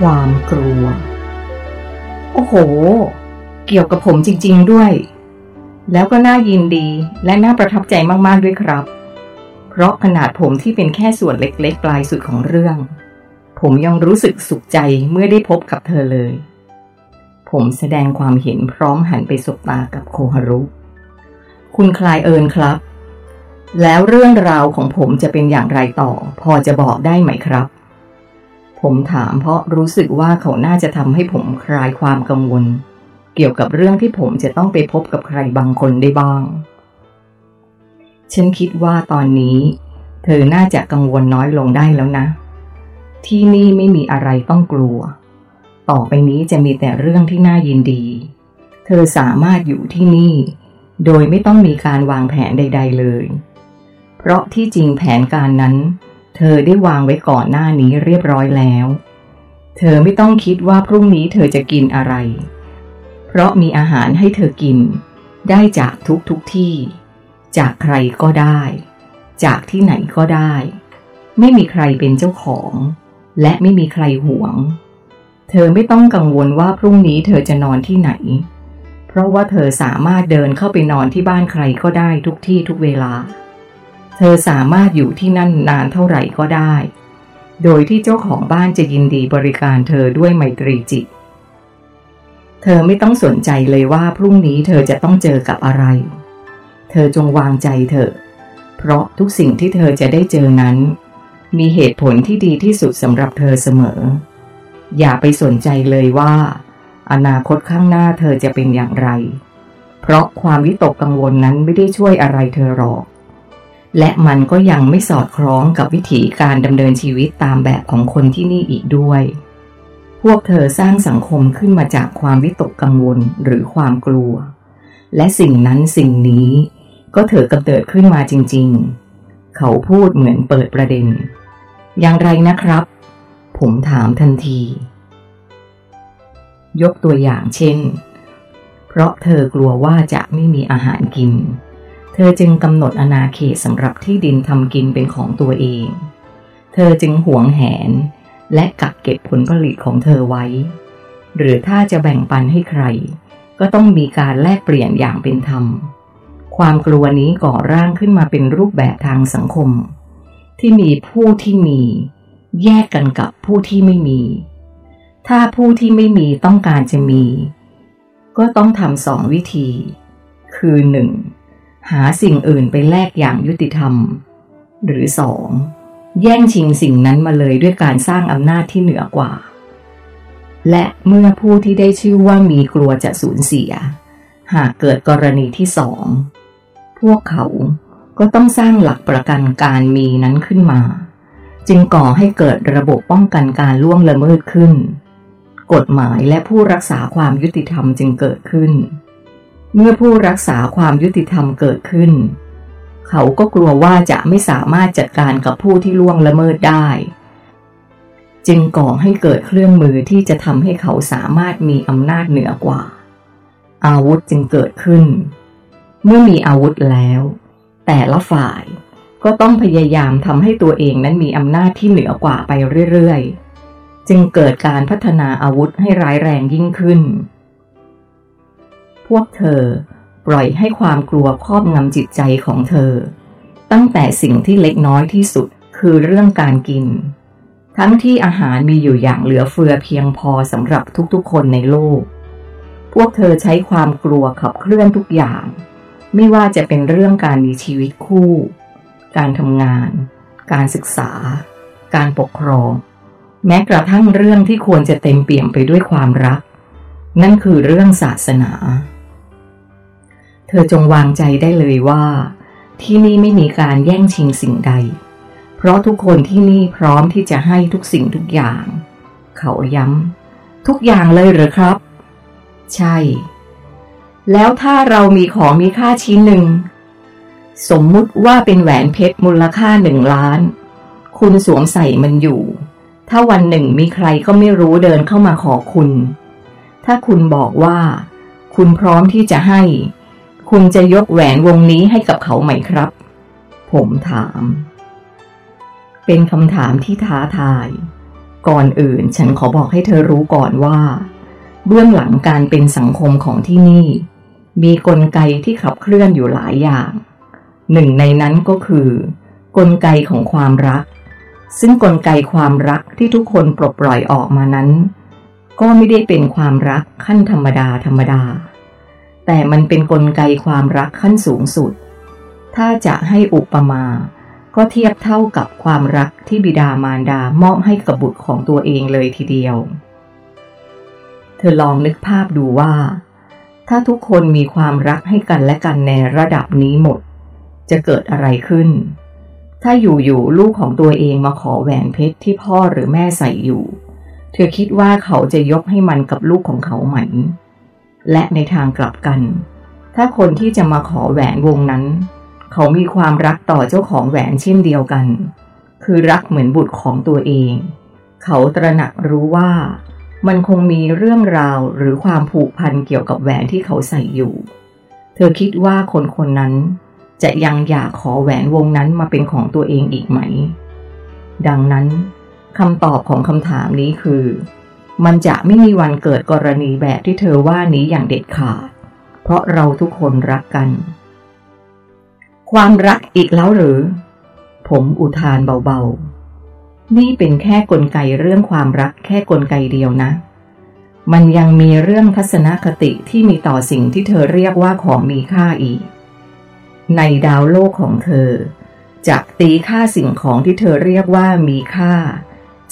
ความกลัวโอ้โหเกี่ยวกับผมจริงๆด้วยแล้วก็น่ายินดีและน่าประทับใจมากๆด้วยครับเพราะขนาดผมที่เป็นแค่ส่วนเล็กๆปลายสุดของเรื่องผมยังรู้สึกสุขใจเมื่อได้พบกับเธอเลยผมแสดงความเห็นพร้อมหันไปสบตากับโคฮารุคุณคลายเอิญครับแล้วเรื่องราวของผมจะเป็นอย่างไรต่อพอจะบอกได้ไหมครับผมถามเพราะรู้สึกว่าเขาน่าจะทำให้ผมคลายความกังวลเกี่ยวกับเรื่องที่ผมจะต้องไปพบกับใครบางคนได้บ้างฉันคิดว่าตอนนี้เธอน่าจะกังวลน้อยลงได้แล้วนะที่นี่ไม่มีอะไรต้องกลัวต่อไปนี้จะมีแต่เรื่องที่น่ายินดีเธอสามารถอยู่ที่นี่โดยไม่ต้องมีการวางแผนใดๆเลยเพราะที่จริงแผนการนั้นเธอได้วางไว้ก่อนหน้านี้เรียบร้อยแล้วเธอไม่ต้องคิดว่าพรุ่งนี้เธอจะกินอะไรเพราะมีอาหารให้เธอกินได้จากทุกที่จากใครก็ได้จากที่ไหนก็ได้ไม่มีใครเป็นเจ้าของและไม่มีใครหวงเธอไม่ต้องกังวลว่าพรุ่งนี้เธอจะนอนที่ไหนเพราะว่าเธอสามารถเดินเข้าไปนอนที่บ้านใครก็ได้ทุกที่ทุกเวลาเธอสามารถอยู่ที่นั่นนานเท่าไหร่ก็ได้โดยที่เจ้าของบ้านจะยินดีบริการเธอด้วยไมตรีจิตเธอไม่ต้องสนใจเลยว่าพรุ่งนี้เธอจะต้องเจอกับอะไรเธอจงวางใจเถอะเพราะทุกสิ่งที่เธอจะได้เจอนั้นมีเหตุผลที่ดีที่สุดสำหรับเธอเสมออย่าไปสนใจเลยว่าอนาคตข้างหน้าเธอจะเป็นอย่างไรเพราะความวิตกกังวลนั้นไม่ได้ช่วยอะไรเธอหรอกและมันก็ยังไม่สอดคล้องกับวิถีการดำเนินชีวิตตามแบบของคนที่นี่อีกด้วยพวกเธอสร้างสังคมขึ้นมาจากความวิตกกังวลหรือความกลัวและสิ่งนั้นสิ่งนี้ก็เธอกำเนิดขึ้นมาจริงๆเขาพูดเหมือนเปิดประเด็นอย่างไรนะครับผมถามทันทียกตัวอย่างเช่นเพราะเธอกลัวว่าจะไม่มีอาหารกินเธอจึงกำหนดอาณาเขตสำหรับที่ดินทำกินเป็นของตัวเองเธอจึงหวงแหนและกักเก็บผลผลิตของเธอไว้หรือถ้าจะแบ่งปันให้ใครก็ต้องมีการแลกเปลี่ยนอย่างเป็นธรรมความกลัวนี้ก่อร่างขึ้นมาเป็นรูปแบบทางสังคมที่มีผู้ที่มีแยกกันกับผู้ที่ไม่มีถ้าผู้ที่ไม่มีต้องการจะมีก็ต้องทำ2วิธีคือ 1. หาสิ่งอื่นไปแลกอย่างยุติธรรมหรือ 2. แย่งชิงสิ่งนั้นมาเลยด้วยการสร้างอำนาจที่เหนือกว่าและเมื่อผู้ที่ได้ชื่อว่ามีกลัวจะสูญเสียหากเกิดกรณีที่2พวกเขาก็ต้องสร้างหลักประกันการมีนั้นขึ้นมาจึงก่อให้เกิดระบบป้องกันการล่วงละเมิดขึ้นกฎหมายและผู้รักษาความยุติธรรมจึงเกิดขึ้นเมื่อผู้รักษาความยุติธรรมเกิดขึ้นเขาก็กลัวว่าจะไม่สามารถจัดการกับผู้ที่ล่วงละเมิดได้จึงก่อให้เกิดเครื่องมือที่จะทำให้เขาสามารถมีอำนาจเหนือกว่าอาวุธจึงเกิดขึ้นเมื่อมีอาวุธแล้วแต่ละฝ่ายก็ต้องพยายามทำให้ตัวเองนั้นมีอำนาจที่เหนือกว่าไปเรื่อยๆจึงเกิดการพัฒนาอาวุธให้ร้ายแรงยิ่งขึ้นพวกเธอปล่อยให้ความกลัวครอบงำจิตใจของเธอตั้งแต่สิ่งที่เล็กน้อยที่สุดคือเรื่องการกินทั้งที่อาหารมีอยู่อย่างเหลือเฟือเพียงพอสำหรับทุกๆคนในโลกพวกเธอใช้ความกลัวขับเคลื่อนทุกอย่างไม่ว่าจะเป็นเรื่องการมีชีวิตคู่การทำงานการศึกษาการปกครองแม้กระทั่งเรื่องที่ควรจะเต็มเปี่ยมไปด้วยความรักนั่นคือเรื่องศาสนาเธอจงวางใจได้เลยว่าที่นี่ไม่มีการแย่งชิงสิ่งใดเพราะทุกคนที่นี่พร้อมที่จะให้ทุกสิ่งทุกอย่างเขาย้ำทุกอย่างเลยหรือครับใช่แล้วถ้าเรามีของมีค่าชิ้นหนึ่งสมมุติว่าเป็นแหวนเพชรมูลค่า1 ล้านคุณสวมใส่มันอยู่ถ้าวันหนึ่งมีใครก็ไม่รู้เดินเข้ามาขอคุณถ้าคุณบอกว่าคุณพร้อมที่จะให้คุณจะยกแหวนวงนี้ให้กับเขาไหมครับผมถามเป็นคำถามที่ท้าทาย ก่อนอื่นฉันขอบอกให้เธอรู้ก่อนว่าเบื้องหลังการเป็นสังคมของที่นี่มีกลไกที่ขับเคลื่อนอยู่หลายอย่างหนึ่งในนั้นก็คือกลไกของความรักซึ่งกลไกความรักที่ทุกคนปลดปล่อยออกมานั้นก็ไม่ได้เป็นความรักขั้นธรรมดาธรรมดาแต่มันเป็นกลไกความรักขั้นสูงสุดถ้าจะให้อุปมาก็เทียบเท่ากับความรักที่บิดามารดามอบให้กับบุตรของตัวเองเลยทีเดียวเธอลองนึกภาพดูว่าถ้าทุกคนมีความรักให้กันและกันในระดับนี้หมดจะเกิดอะไรขึ้นถ้าอยู่ๆลูกของตัวเองมาขอแหวนเพชรที่พ่อหรือแม่ใส่อยู่เธอคิดว่าเขาจะยกให้มันกับลูกของเขาไหมและในทางกลับกันถ้าคนที่จะมาขอแหวนวงนั้นเขามีความรักต่อเจ้าของแหวนเช่นเดียวกันคือรักเหมือนบุตรของตัวเองเขาตระหนักรู้ว่ามันคงมีเรื่องราวหรือความผูกพันเกี่ยวกับแหวนที่เขาใส่อยู่เธอคิดว่าคนนั้นจะยังอยากขอแหวนวงนั้นมาเป็นของตัวเองอีกไหมดังนั้นคำตอบของคำถามนี้คือมันจะไม่มีวันเกิดกรณีแบบที่เธอว่านี้อย่างเด็ดขาดเพราะเราทุกคนรักกันความรักอีกแล้วหรือผมอุทานเบาๆนี่เป็นแค่กลไกเรื่องความรักแค่กลไกเดียวนะมันยังมีเรื่องทัศนคติที่มีต่อสิ่งที่เธอเรียกว่าของมีค่าอีกในดาวโลกของเธอจะตีค่าสิ่งของที่เธอเรียกว่ามีค่า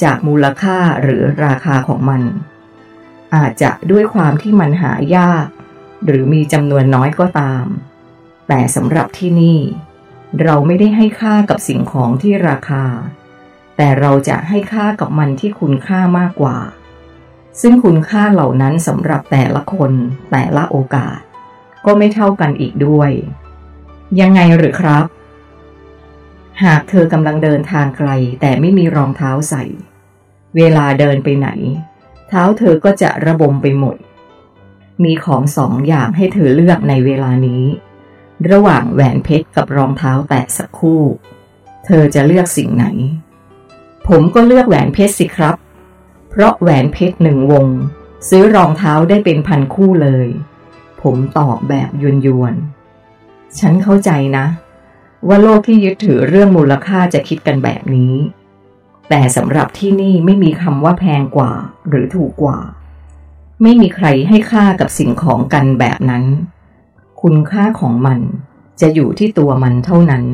จากมูลค่าหรือราคาของมันอาจจะด้วยความที่มันหายากหรือมีจำนวนน้อยก็ตามแต่สำหรับที่นี่เราไม่ได้ให้ค่ากับสิ่งของที่ราคาแต่เราจะให้ค่ากับมันที่คุณค่ามากกว่าซึ่งคุณค่าเหล่านั้นสำหรับแต่ละคนแต่ละโอกาสก็ไม่เท่ากันอีกด้วยยังไงหรือครับหากเธอกำลังเดินทางไกลแต่ไม่มีรองเท้าใส่เวลาเดินไปไหนเท้าเธอก็จะระบมไปหมดมีของสองอย่างให้เธอเลือกในเวลานี้ระหว่างแหวนเพชรกับรองเท้าแตะสักคู่เธอจะเลือกสิ่งไหนผมก็เลือกแหวนเพชรสิครับเพราะแหวนเพชรหนึ่งวงซื้อรองเท้าได้เป็นพันคู่เลยผมตอบแบบยวนๆฉันเข้าใจนะว่าโลกที่ยึดถือเรื่องมูลค่าจะคิดกันแบบนี้แต่สำหรับที่นี่ไม่มีคำว่าแพงกว่าหรือถูกกว่าไม่มีใครให้ค่ากับสิ่งของกันแบบนั้นคุณค่าของมันจะอยู่ที่ตัวมันเท่านั้น